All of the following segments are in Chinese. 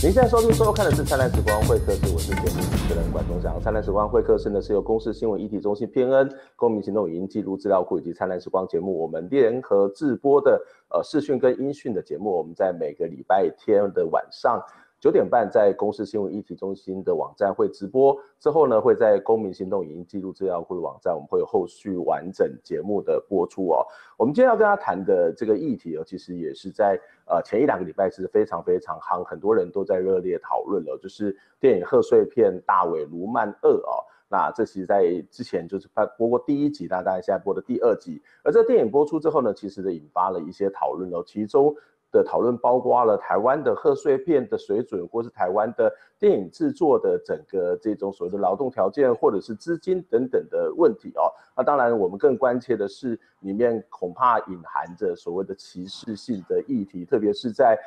您现在收听收看的是《灿烂时光会客室》，我是节目主持人管中祥。《灿烂时光会客室》呢是由公视新闻议题中心 PNN 公民行动语音记录资料库以及《灿烂时光》节目我们联合制播的视讯跟音讯的节目。我们在每个礼拜天的晚上9点半在公视新闻议题中心的网站会直播，之后呢会在公民行动语音记录资料库的网站，我们会有后续完整节目的播出哦。我们今天要跟大家谈的这个议题哦，其实也是在前一两个礼拜是非常夯，很多人都在热烈讨论了，就是电影贺岁片《大尾鲈鳗2》哦。那这其实在之前就是播过第一集，那大家现在播的第二集。而这电影播出之后呢，其实引发了一些讨论哦，其中的讨论包括了台湾的贺岁片的水准，或是台湾的电影制作的整个这种所谓的劳动条件，或者是资金等等的问题哦。那当然我们更关切的是里面恐怕隐含着所谓的歧视性的议题，特别是在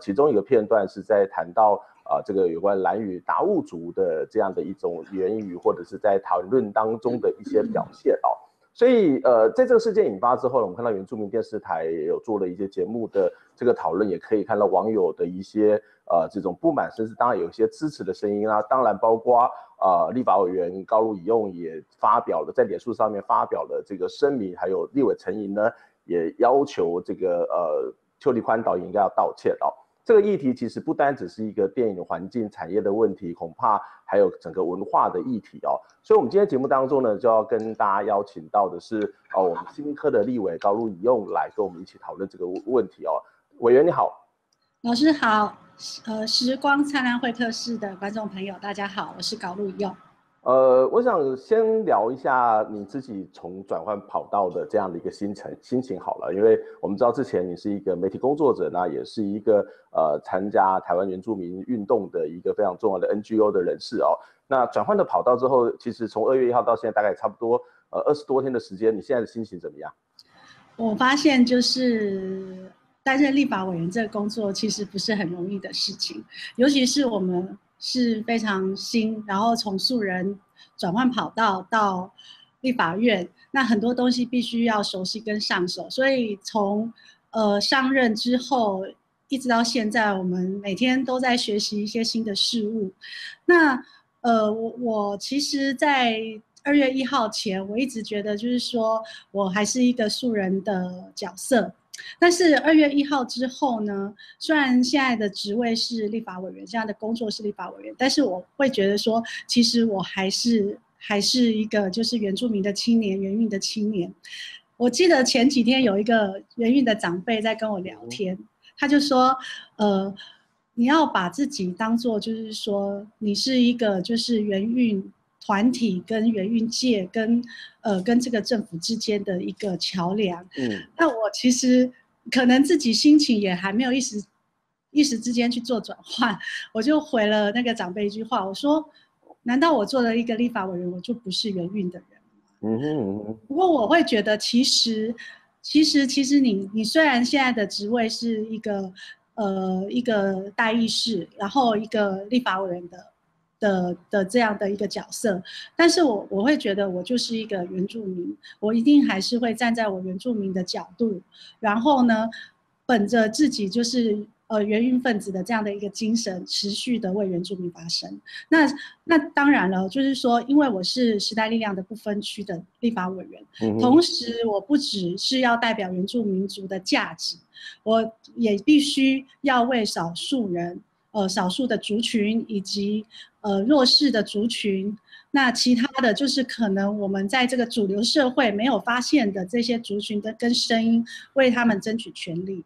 其中一个片段是在谈到这个有关兰屿达悟族的这样的一种言语，或者是在讨论当中的一些表现哦。所以在这个事件引发之后呢，我们看到原住民电视台也有做了一些节目的这个讨论，也可以看到网友的一些这种不满，甚至当然有一些支持的声音啦、啊。当然包括立法委员高路以用也发表了在脸书上面发表了这个声明，还有立委陈莹呢也要求这个邱瓈宽导演应该要道歉哦。这个议题其实不单只是一个电影环境产业的问题，恐怕还有整个文化的议题哦。所以我们今天节目当中呢，就要跟大家邀请到的是我们新科的立委高路以用来跟我们一起讨论这个问题哦。委员你好。老师好，时光灿烂会客室的观众朋友大家好，我是高路以用。我想先聊一下你自己从转换跑道的这样的一个心情好了，因为我们知道之前你是一个媒体工作者呢，也是一个参加台湾原住民运动的一个非常重要的 NGO 的人士哦。那转换的跑道之后，其实从2月1号到现在大概差不多20多天的时间，你现在的心情怎么样？我发现就是担任立法委员这个工作其实不是很容易的事情，尤其是我们是非常新，然后从素人转换跑道到立法院，那很多东西必须要熟悉跟上手，所以从上任之后一直到现在，我们每天都在学习一些新的事物。那我其实在2月1号前，我一直觉得就是说我还是一个素人的角色。但是2月1号之后呢，虽然现在的职位是立法委员，现在的工作是立法委员，但是我会觉得说，其实我还是一个就是原住民的青年，原运的青年。我记得前几天有一个原运的长辈在跟我聊天，他就说，你要把自己当做就是说你是一个就是原运团体跟原运界跟这个政府之间的一个桥梁。那我其实可能自己心情也还没有一时之间去做转换，我就回了那个长辈一句话，我说难道我做了一个立法委员我就不是原运的人吗？不过我会觉得其实你虽然现在的职位是一个代议士，然后一个立法委员的这样的一个角色，但是我会觉得我就是一个原住民，我一定还是会站在我原住民的角度，然后呢本着自己就是原运分子的这样的一个精神，持续的为原住民发声。那当然了，就是说因为我是时代力量的不分区的立法委员，同时我不只是要代表原住民族的价值，我也必须要为少数人少数的族群以及弱势的族群，那其他的就是可能我们在这个主流社会没有发现的这些族群的跟声音，为他们争取权利。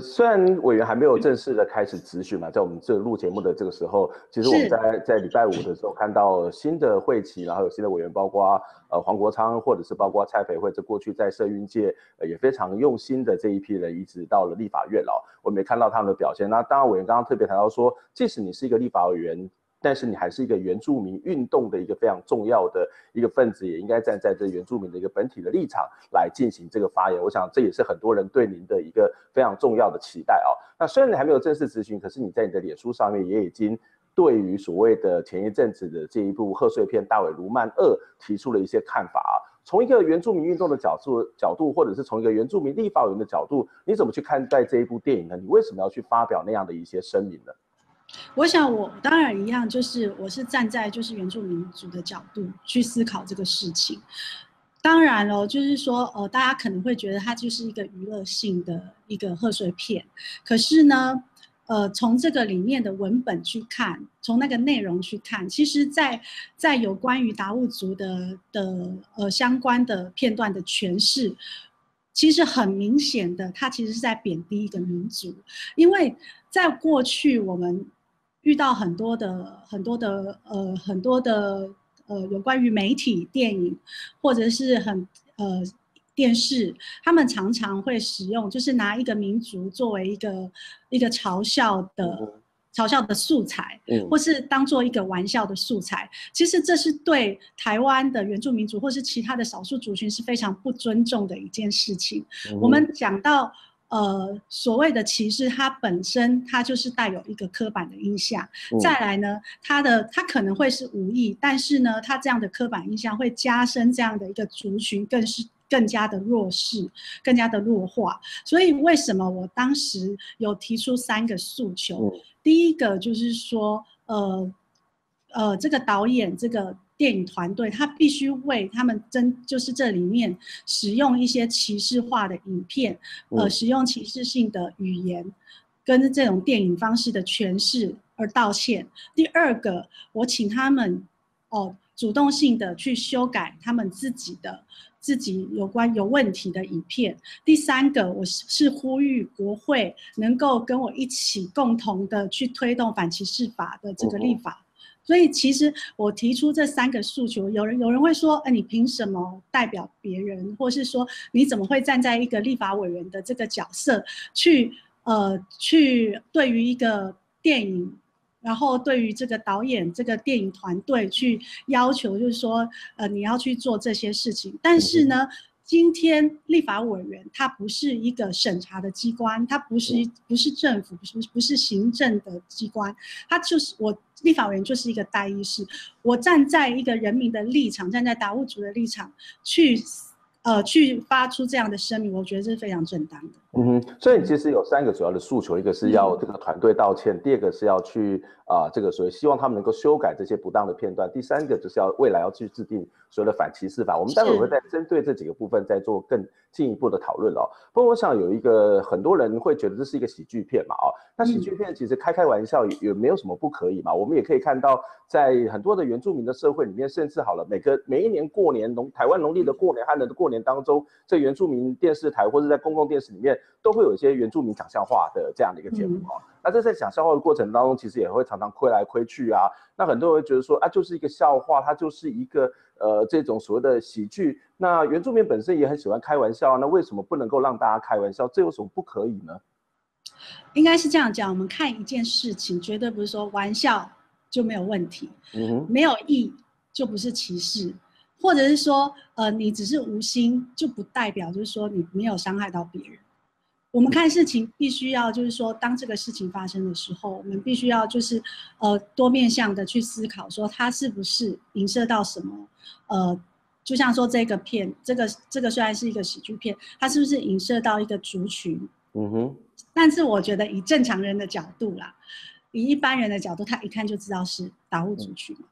虽然委员还没有正式的开始质询嘛，在我们这录节目的这个时候，其实我们在礼拜5的时候看到新的会期，然后有新的委员，包括黄国昌或者是包括蔡培慧，这过去在社运界也非常用心的这一批人，一直到了立法院了，我们也看到他们的表现。那当然委员刚刚特别谈到说，即使你是一个立法委员，但是你还是一个原住民运动的一个非常重要的一个分子，也应该站在这原住民的一个本体的立场来进行这个发言。我想这也是很多人对您的一个非常重要的期待哦。那虽然你还没有正式质询，可是你在你的脸书上面也已经对于所谓的前一阵子的这一部贺岁片《大尾鲈鳗2》提出了一些看法啊。从一个原住民运动的角度，或者是从一个原住民立法委员的角度，你怎么去看待这一部电影呢？你为什么要去发表那样的一些声明呢？我想我当然一样，就是我是站在就是原住民族的角度去思考这个事情。当然了，就是说，大家可能会觉得它就是一个娱乐性的一个贺岁片，可是呢，从这个里面的文本去看，从那个内容去看，其实在有关于达悟族的相关的片段的诠释，其实很明显的，它其实是在贬低一个民族，因为在过去我们遇到很多的有关于媒体、电影，或者是电视，他们常常会使用，就是拿一个民族作为一个嘲笑的素材，或是当做一个玩笑的素材。其实这是对台湾的原住民族或是其他的少数族群是非常不尊重的一件事情。我们讲到所谓的歧视，它本身它就是带有一个刻板的印象。再来呢，它可能会是无意，但是呢，它这样的刻板印象会加深这样的一个族群更加的弱势，更加的弱化。所以为什么我当时有提出3个诉求？第一个就是说，这个导演电影团队，他必须为他们就是这里面使用一些歧视化的影片，使用歧视性的语言，跟这种电影方式的诠释而道歉。第二个，我请他们主动性的去修改他们自己有问题的影片。第三个，我是呼吁国会能够跟我一起共同的去推动反歧视法的这个立法。所以其实我提出这3个诉求，有人会说，你凭什么代表别人，或是说你怎么会站在一个立法委员的这个角色去对于一个电影，然后对于这个导演、这个电影团队去要求，就是说，你要去做这些事情。但是呢，今天立法委员他不是一个审查的机关，他不是政府，不是行政的机关，他就是立法委员就是一个代议士。我站在一个人民的立场，站在达悟族的立场去发出这样的声明，我觉得这是非常正当的。所以其实有3个主要的诉求，一个是要这个团队道歉，第二个是要去这个所谓希望他们能够修改这些不当的片段，第三个就是要未来要去制定所谓的反歧视法。我们待会会再针对这几个部分再做更进一步的讨论哦。不过我想有一个很多人会觉得这是一个喜剧片嘛，那喜剧片其实开玩笑也没有什么不可以嘛。我们也可以看到在很多的原住民的社会里面，甚至好了每一年过年，台湾农历的过年、汉人的过年当中，在原住民电视台或者在公共电视里面都会有一些原住民讲笑话的这样的一个节目哦。那这在讲笑话的过程当中，其实也会常常亏来亏去啊。那很多人会觉得说啊，就是一个笑话，它就是一个这种所谓的喜剧。那原住民本身也很喜欢开玩笑，那为什么不能够让大家开玩笑？这有什么不可以呢？应该是这样讲，我们看一件事情，绝对不是说玩笑就没有问题，没有意就不是歧视。或者是说，你只是无心，就不代表就是说你没有伤害到别人。我们看事情必须要就是说，当这个事情发生的时候，我们必须要就是多面向的去思考，说它是不是影射到什么？就像说这个片，这个虽然是一个喜剧片，它是不是影射到一个族群？但是我觉得以正常人的角度啦，以一般人的角度，他一看就知道是达悟族群嘛，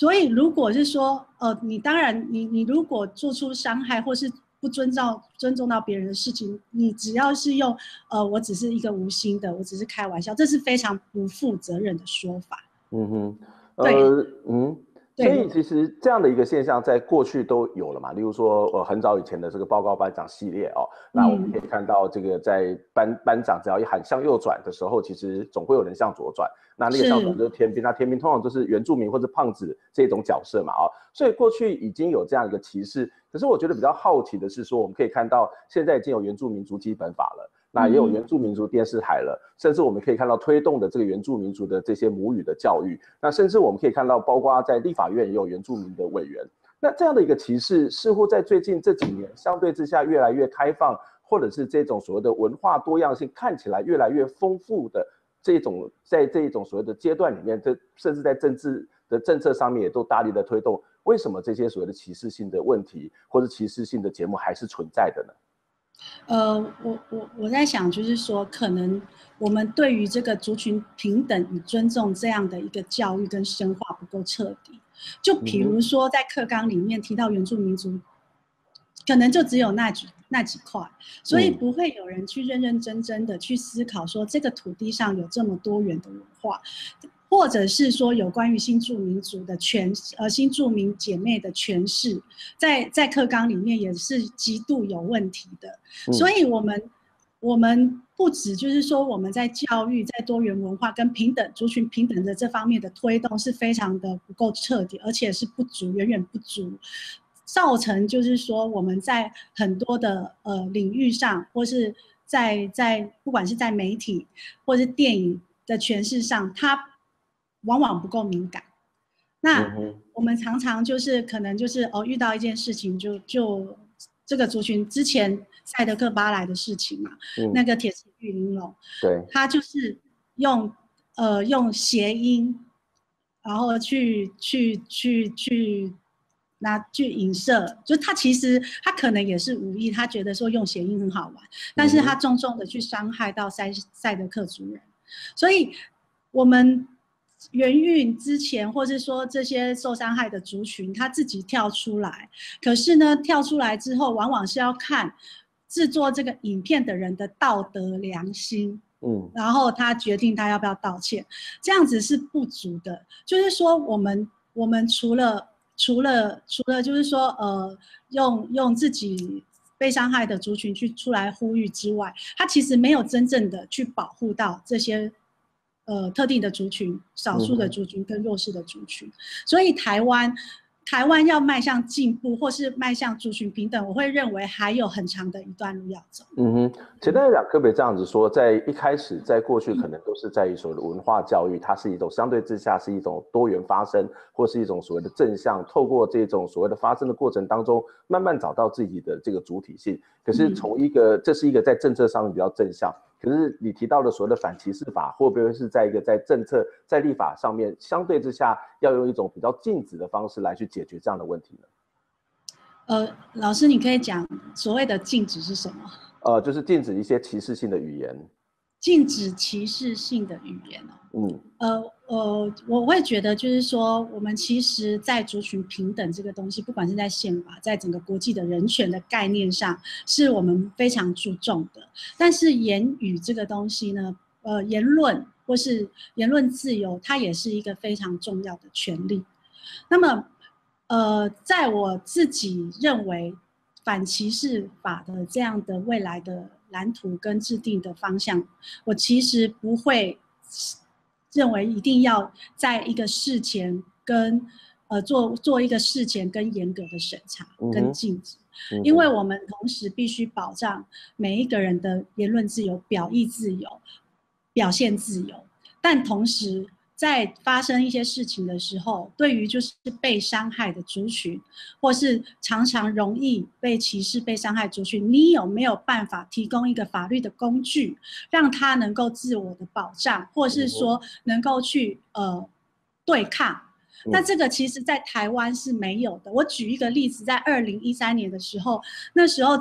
所以，如果是说，你当然，你如果做出伤害或是不尊重到别人的事情，你只要是用，我只是一个无心的，我只是开玩笑，这是非常不负责任的说法。所以其实这样的一个现象在过去都有了嘛，例如说很早以前的这个报告班长系列哦，那我们可以看到这个在班长只要一喊向右转的时候，其实总会有人向左转，那那个向左就是天兵，那天兵通常就是原住民或者胖子这种角色嘛所以过去已经有这样一个歧视。可是我觉得比较好奇的是说，我们可以看到现在已经有原住民族基本法了，那也有原住民族电视台了，甚至我们可以看到推动的这个原住民族的这些母语的教育，那甚至我们可以看到包括在立法院也有原住民的委员。那这样的一个歧视似乎在最近这几年相对之下越来越开放，或者是这种所谓的文化多样性看起来越来越丰富的在这一种所谓的阶段里面，甚至在政治的政策上面也都大力的推动。为什么这些所谓的歧视性的问题或者歧视性的节目还是存在的呢？我在想，就是说，可能我们对于这个族群平等与尊重这样的一个教育跟深化不够彻底。就比如说，在课纲里面提到原住民族，可能就只有那几块，所以不会有人去认认真真的去思考说，这个土地上有这么多元的文化。或者是说有关于新住民族的新住民姐妹的诠释，在课纲里面也是极度有问题的。所以我们不止就是说我们在教育、在多元文化跟平等族群平等的这方面的推动是非常的不够彻底，而且是不足，远远不足。造成就是说我们在很多的领域上，或是在不管是在媒体或是电影的诠释上，它往往不够敏感。那我们常常就是可能就是遇到一件事情就这个族群之前赛德克巴莱的事情嘛，那个铁齿玉玲珑，对，他就是用谐音，然后去影射，就他其实他可能也是无意，他觉得说用谐音很好玩，但是他重重的去伤害到赛德克族人，所以我们。原运之前，或是说这些受伤害的族群，他自己跳出来，可是呢，跳出来之后，往往是要看制作这个影片的人的道德良心，然后他决定他要不要道歉，这样子是不足的。就是说，我们除了就是说，用自己。被伤害的族群去出来呼吁之外，他其实没有真正的去保护到这些。特定的族群、少数的族群跟弱势的族群，所以台湾要迈向进步，或是迈向族群平等，我会认为还有很长的一段路要走。简单来讲，可不可以这样子说，在一开始，在过去可能都是在于所谓的文化教育，它是一种相对之下是一种多元发生，或是一种所谓的正向，透过这种所谓的发生的过程当中，慢慢找到自己的这个主体性。可是从一个，这是一个在政策上面比较正向。可是你提到的所谓的反歧视法，会不会是在一个在政策、在立法上面相对之下，要用一种比较禁止的方式来去解决这样的问题呢？老师，你可以讲所谓的禁止是什么？就是禁止一些歧视性的语言。禁止歧视性的语言我会觉得就是说，我们其实，在族群平等这个东西，不管是在宪法，在整个国际的人权的概念上，是我们非常注重的。但是言语这个东西呢，言论或是言论自由，它也是一个非常重要的权利。那么，在我自己认为，反歧视法的这样的未来的。蓝图跟制定的方向，我其实不会认为一定要在一个事前跟做一个事前跟严格的审查跟禁止，因为我们同时必须保障每一个人的言论自由、表意自由、表现自由，但同时在发生一些事情的时候，对于就是被伤害的族群，或是常常容易被歧视、被伤害族群，你有没有办法提供一个法律的工具，让他能够自我的保障，或是说能够去对抗？那这个其实在台湾是没有的。我举一个例子，在2013年的时候，那时候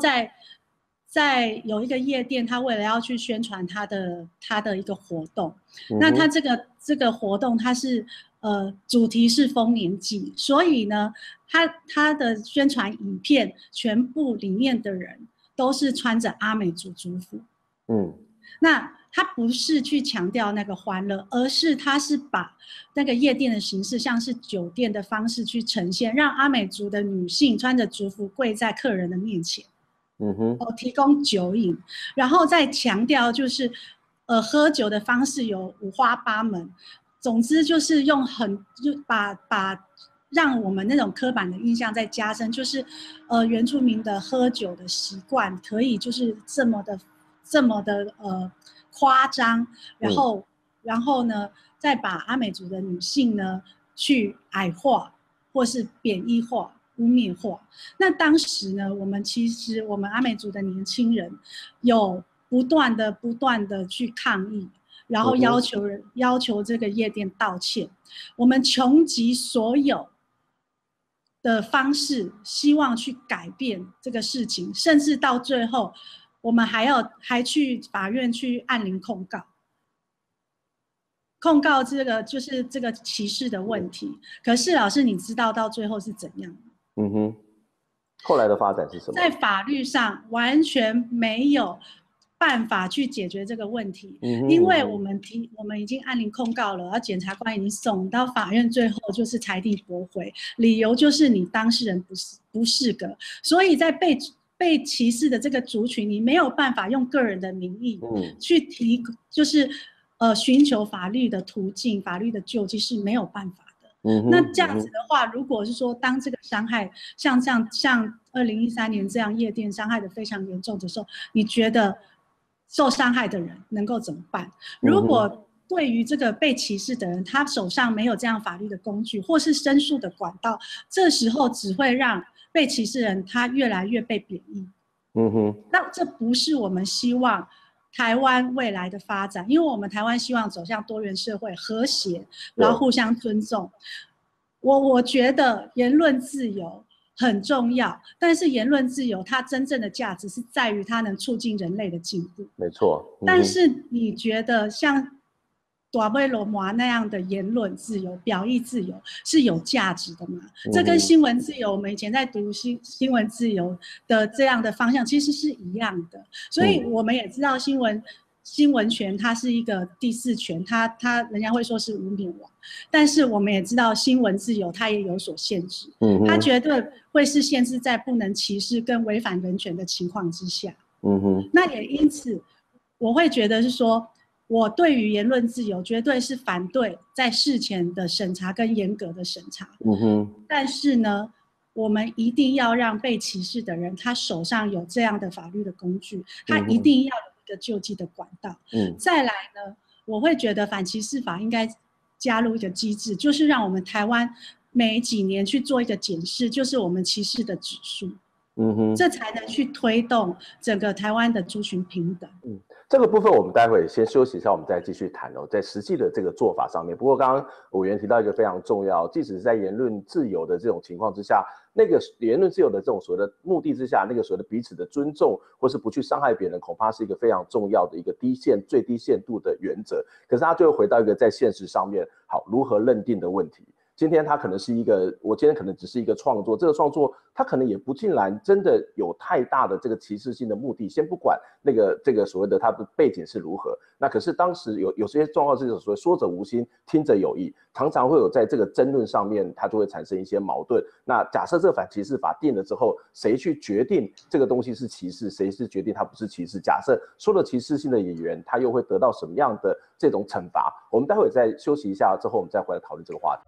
在有一个夜店，他为了要去宣传他的一个活动，那他这个活动他是主题是丰年祭，所以呢，他的宣传影片全部里面的人都是穿着阿美族族服，那他不是去强调那个欢乐，而是他是把那个夜店的形式，像是酒店的方式去呈现，让阿美族的女性穿着族服跪在客人的面前。提供酒饮，然后再强调就是，喝酒的方式有五花八门，总之就是用把让我们那种刻板的印象再加深，就是，原住民的喝酒的习惯可以就是这么的夸张，然后呢，再把阿美族的女性呢去矮化或是贬义化。污蔑化。那当时呢，我们阿美族的年轻人有不断的去抗议，然后要求这个夜店道歉。我们穷极所有的方式，希望去改变这个事情，甚至到最后，我们还去法院去按铃控告，控告这个就是这个歧视的问题。可是老师，你知道到最后是怎样吗？嗯哼，后来的发展是什么？在法律上完全没有办法去解决这个问题，因为我们已经按铃控告了，然后检察官已经送到法院，最后就是裁定驳回，理由就是你当事人不适格，所以在被歧视的这个族群，你没有办法用个人的名义去寻求法律的途径、法律的救济是没有办法的。那这样子的话，如果是说当这个伤害像2013年这样夜店伤害的非常严重的时候，你觉得受伤害的人能够怎么办？如果对于这个被歧视的人，他手上没有这样法律的工具，或是申诉的管道，这时候只会让被歧视人他越来越被贬义。那这不是我们希望台湾未来的发展，因为我们台湾希望走向多元社会、和谐，然后互相尊重。我觉得言论自由很重要，但是言论自由它真正的价值是在于它能促进人类的进步。没错。但是你觉得像大尾流氓那样的言论自由、表意自由是有价值的吗？这跟新闻自由，我们以前在读新闻自由的这样的方向其实是一样的。所以我们也知道新闻权它是一个第四权，它人家会说是无冕王，但是我们也知道新闻自由它也有所限制，它绝对会是限制在不能歧视跟违反人权的情况之下。那也因此我会觉得是说，我对于言论自由绝对是反对在事前的审查跟严格的审查，但是呢，我们一定要让被歧视的人他手上有这样的法律的工具，他一定要有的救济的管道。再来呢，我会觉得反歧视法应该加入一个机制，就是让我们台湾每几年去做一个检视，就是我们歧视的指数。这才能去推动整个台湾的族群平等。这个部分我们待会先休息一下，我们再继续谈在实际的这个做法上面。不过刚刚委员提到一个非常重要，即使是在言论自由的这种情况之下，那个言论自由的这种所谓的目的之下，那个所谓的彼此的尊重或是不去伤害别人，恐怕是一个非常重要的一个最低限度的原则。可是他就回到一个在现实上面，好，如何认定的问题。今天它可能是一个，我今天可能只是一个创作，这个创作它可能也不尽然真的有太大的这个歧视性的目的，先不管那个这个所谓的它的背景是如何。那可是当时有些状况是所谓说者无心，听者有意，常常会有在这个争论上面，它就会产生一些矛盾。那假设这反歧视法定了之后，谁去决定这个东西是歧视，谁是决定它不是歧视？假设说了歧视性的语言，它又会得到什么样的这种惩罚？我们待会再休息一下之后，我们再回来讨论这个话题。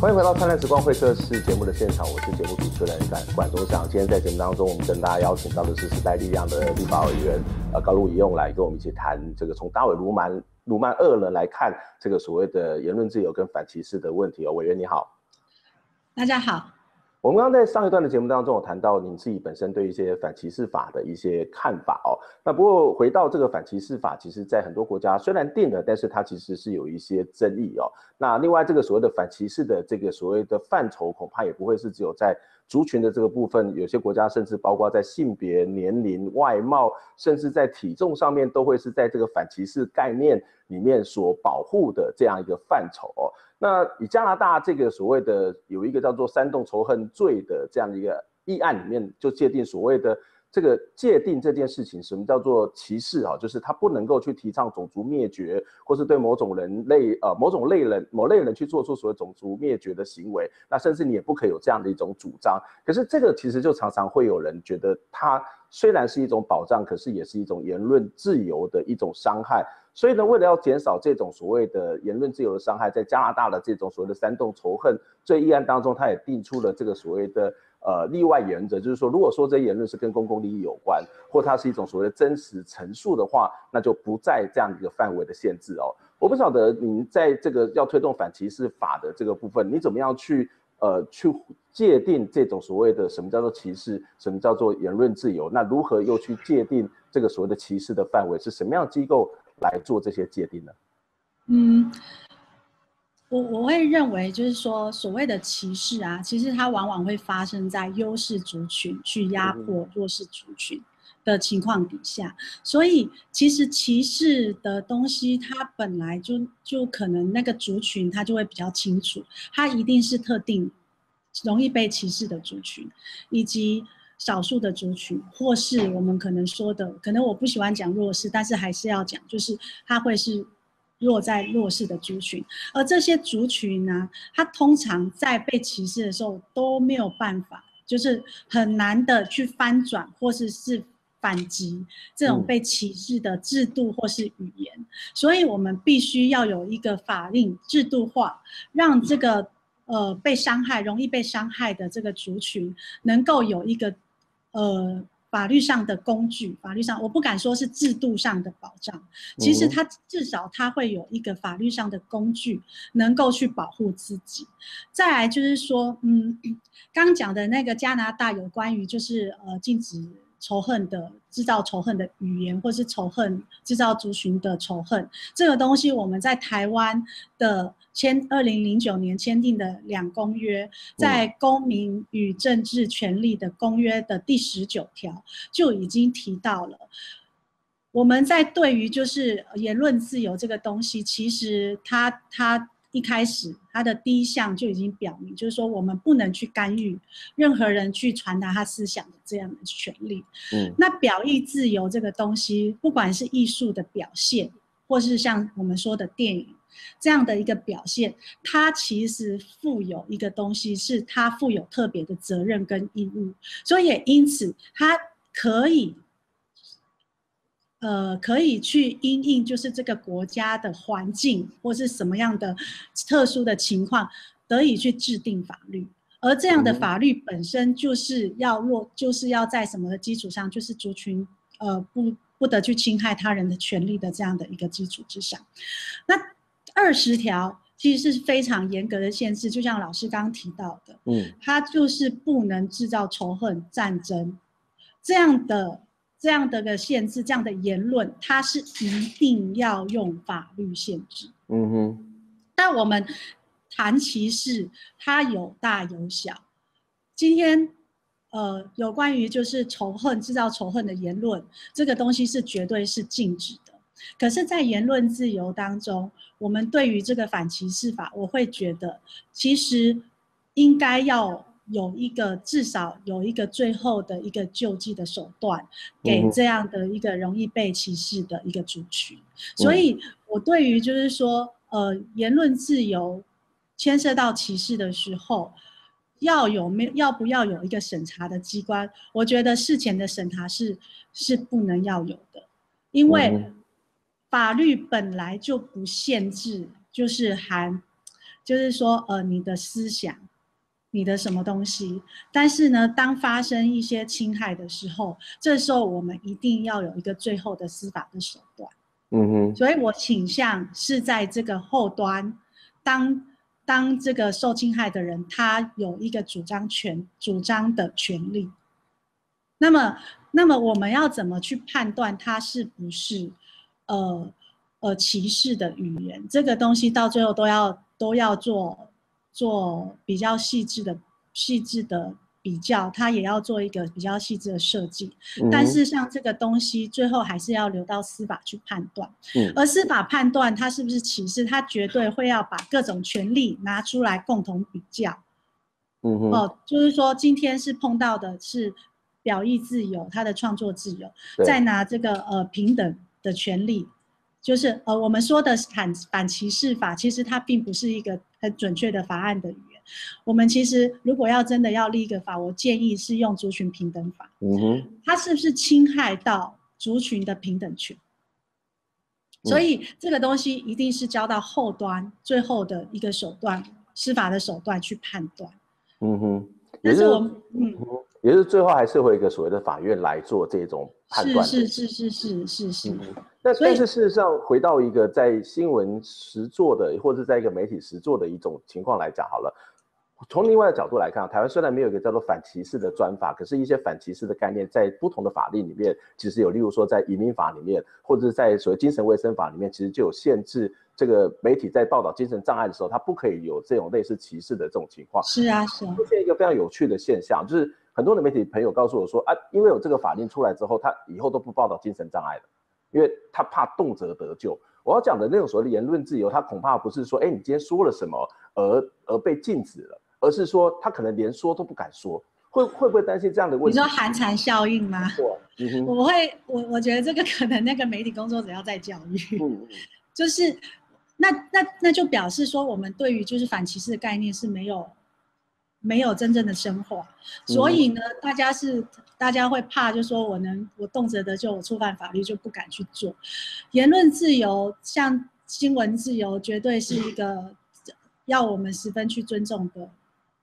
欢迎回到《灿烂时光会客室》节目的现场，我是节目主持人管中祥。今天在节目当中，我们跟大家邀请到的是时代力量的立法委员高路怡用来跟我们一起谈这个从大尾鱸蛮二人来看这个所谓的言论自由跟反歧视的问题。委员你好。大家好。我们刚刚在上一段的节目当中有谈到您自己本身对一些反歧视法的一些看法哦。那不过回到这个反歧视法，其实在很多国家虽然定了，但是它其实是有一些争议哦。那另外这个所谓的反歧视的这个所谓的范畴，恐怕也不会是只有在族群的这个部分，有些国家甚至包括在性别、年龄、外貌，甚至在体重上面，都会是在这个反歧视概念里面所保护的这样一个范畴哦。那以加拿大这个所谓的有一个叫做煽动仇恨罪的这样的一个议案里面，就界定所谓的这个界定这件事情，什么叫做歧视啊？就是他不能够去提倡种族灭绝，或是对某种类人去做出所谓种族灭绝的行为。那甚至你也不可以有这样的一种主张。可是这个其实就常常会有人觉得，它虽然是一种保障，可是也是一种言论自由的一种伤害。所以呢，为了要减少这种所谓的言论自由的伤害，在加拿大的这种所谓的煽动仇恨罪议案当中，他也定出了这个所谓的例外原则，就是说，如果说这言论是跟公共利益有关，或它是一种所谓的真实陈述的话，那就不在这样一个范围的限制哦。我不晓得您在这个要推动反歧视法的这个部分，你怎么样去界定这种所谓的什么叫做歧视，什么叫做言论自由？那如何又去界定这个所谓的歧视的范围？是什么样的机构来做这些界定呢？嗯，我会认为就是说，所谓的歧视啊，其实它往往会发生在优势族群去压迫弱势族群的情况底下，所以其实歧视的东西，它本来就可能那个族群它就会比较清楚，它一定是特定容易被歧视的族群，以及少数的族群，或是我们可能说的，可能我不喜欢讲弱势，但是还是要讲，就是它会是落在弱势的族群，而这些族群呢，它通常在被歧视的时候都没有办法，就是很难的去翻转或是反击这种被歧视的制度或是语言，所以我们必须要有一个法令制度化，让这个被伤害、容易被伤害的这个族群能够有一个法律上的工具，法律上我不敢说是制度上的保障，其实它至少它会有一个法律上的工具能够去保护自己。再来就是说，刚讲的那个加拿大有关于就是禁止仇恨的制造仇恨的语言，或是仇恨制造族群的仇恨，这个东西我们在台湾的2009年签订的两公约，在《公民与政治权利的公约》的第19条就已经提到了，我们在对于就是言论自由这个东西，其实它一开始它的第一项就已经表明，就是说我们不能去干预任何人去传达他思想的这样的权利。那表意自由这个东西，不管是艺术的表现，或是像我们说的电影这样的一个表现，它其实富有一个东西，是它富有特别的责任跟义务，所以也因此它可以去因应就是这个国家的环境或是什么样的特殊的情况，得以去制定法律。而这样的法律本身就是要在什么的基础上，就是族群不得去侵害他人的权利的这样的一个基础之上。那20条其实是非常严格的限制，就像老师刚刚提到的，它就是不能制造仇恨、战争这样的个限制，这样的言论，它是一定要用法律限制。但我们谈歧视，它有大有小。今天，有关于就是仇恨、制造仇恨的言论，这个东西是绝对是禁止的。可是，在言论自由当中，我们对于这个反歧视法，我会觉得其实应该要有一个至少有一个最后的一个救济的手段，给这样的一个容易被歧视的一个族群。所以我对于就是说言论自由牵涉到歧视的时候，要不要有一个审查的机关，我觉得事前的审查是不能要有的，因为法律本来就不限制，就是说你的思想，你的什么东西，但是呢，当发生一些侵害的时候，这时候我们一定要有一个最后的司法的手段。所以我倾向是在这个后端，当这个受侵害的人他有一个主张的权利，那么我们要怎么去判断他是不是歧视的语言，这个东西到最后都要做比较细致的比较，它也要做一个比较细致的设计，但是像这个东西最后还是要留到司法去判断。而司法判断它是不是歧视，它绝对会要把各种权利拿出来共同比较。就是说今天是碰到的是表意自由，它的创作自由，再拿这个平等的权利，就是我们说的反歧视法，其实它并不是一个很准确的法案的语言。我们其实如果要真的要立一个法，我建议是用族群平等法。它是不是侵害到族群的平等权？所以这个东西一定是交到后端最后的一个手段，司法的手段去判断。也是我们也是最后还是会有一个所谓的法院来做这种判断。是。那但是事实上，回到一个在新闻实作的，或者在一个媒体实作的一种情况来讲好了。从另外的角度来看，台湾虽然没有一个叫做反歧视的专法，可是一些反歧视的概念在不同的法律里面其实有，例如说在移民法里面，或者是在所谓精神卫生法里面，其实就有限制这个媒体在报道精神障碍的时候，它不可以有这种类似歧视的这种情况。是啊，出现一个非常有趣的现象，就是很多的媒体朋友告诉我说啊，因为有这个法令出来之后，他以后都不报道精神障碍了，因为他怕动辄得咎。我要讲的那种所谓的言论自由，他恐怕不是说你今天说了什么而被禁止了。而是说他可能连说都不敢说，会不会担心这样的问题？你说寒蝉效应吗？我觉得这个可能那个媒体工作者要再教育，就是那就表示说我们对于就是反歧视的概念是没有真正的深化，所以呢，大家会怕，就说我动辄得咎，我触犯法律就不敢去做。言论自由像新闻自由，绝对是一个要我们十分去尊重的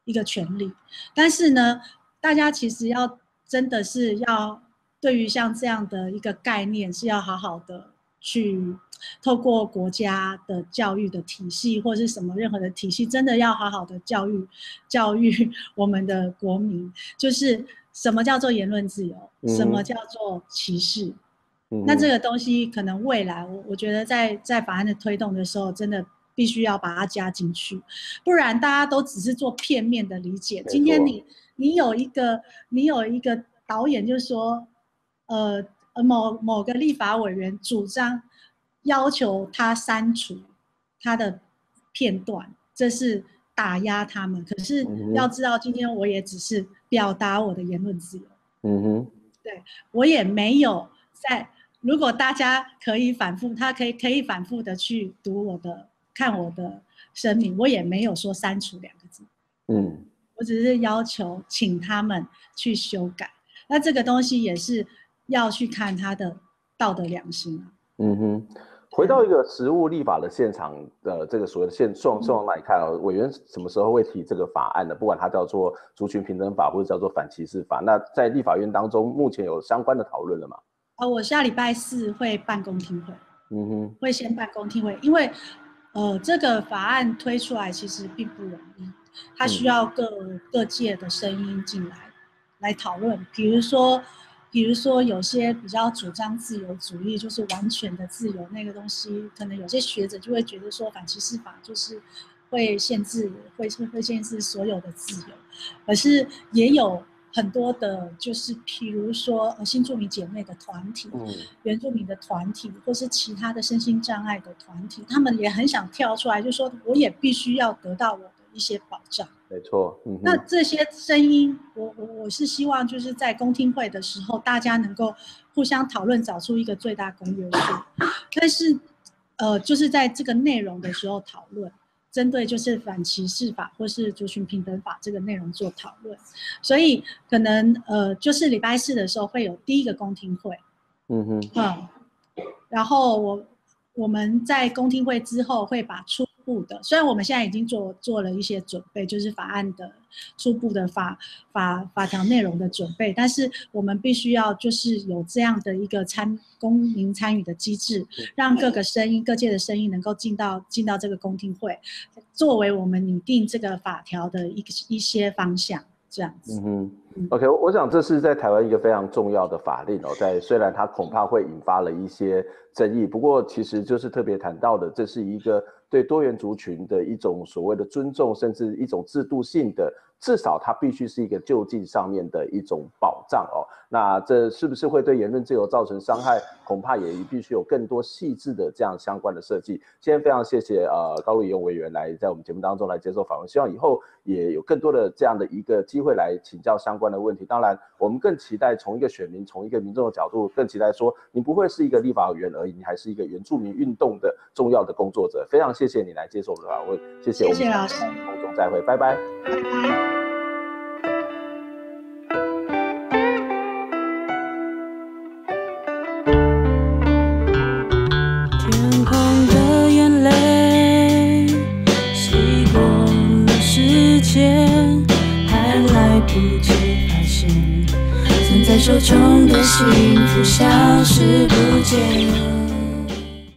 一个权利，但是呢，大家其实要真的是要对于像这样的一个概念是要好好的去透过国家的教育的体系或是什么任何的体系，真的要好好的教育我们的国民，就是什么叫做言论自由，什么叫做歧视。那这个东西可能未来我觉得在法案的推动的时候真的必须要把它加进去，不然大家都只是做片面的理解。今天你有一个导演就说，某个立法委员主张要求他删除他的片段，这是打压他们。可是要知道，今天我也只是表达我的言论自由。对，我也没有在。如果大家可以反复，他可以反复的去读我的。看我的声明，我也没有说删除两个字，我只是要求请他们去修改。那这个东西也是要去看他的道德良心。回到一个实务立法的现场，这个所谓的现状来看，委员什么时候会提这个法案呢？不管它叫做族群平等法或者叫做反歧视法，那在立法院当中目前有相关的讨论了吗？我下礼拜四会办公听会，会先办公听会，因为这个法案推出来其实并不容易，它需要各界的声音进来讨论。比如说有些比较主张自由主义，就是完全的自由那个东西，可能有些学者就会觉得说反歧视法就是会限制所有的自由，可是也有很多的，就是比如说新住民姐妹的团体、原住民的团体，或是其他的身心障碍的团体，他们也很想跳出来，就说我也必须要得到我的一些保障。没错，那这些声音，我是希望就是在公听会的时候，大家能够互相讨论，找出一个最大公约数。但是，就是在这个内容的时候讨论。针对就是反歧视法或是族群平等法这个内容做讨论，所以可能就是礼拜四的时候会有第一个公听会，然后我们在公听会之后会把初步的，虽然我们现在已经做了一些准备，就是法案的初步的法条内容的准备，但是我们必须要就是有这样的一个公民参与的机制，让各个声音、各界的声音能够进到这个公听会，作为我们拟定这个法条的一些方向。这样子，OK， 我想这是在台湾一个非常重要的法令虽然它恐怕会引发了一些争议，不过其实就是特别谈到的，这是一个对多元族群的一种所谓的尊重，甚至一种制度性的，至少它必须是一个就近上面的一种保障那这是不是会对言论自由造成伤害？恐怕也必须有更多细致的这样相关的设计。今天非常谢谢高路怡蓉委员来在我们节目当中来接受访问，希望以后也有更多的这样的一个机会来请教相关的问题。当然，我们更期待从一个选民、从一个民众的角度，更期待说你不会是一个立法委员而已，你还是一个原住民运动的重要的工作者。非常谢谢你来接受我们的访问，谢谢。谢谢老师，空中再会，拜拜。拜拜。不知何时，曾在手中的幸福消失不见。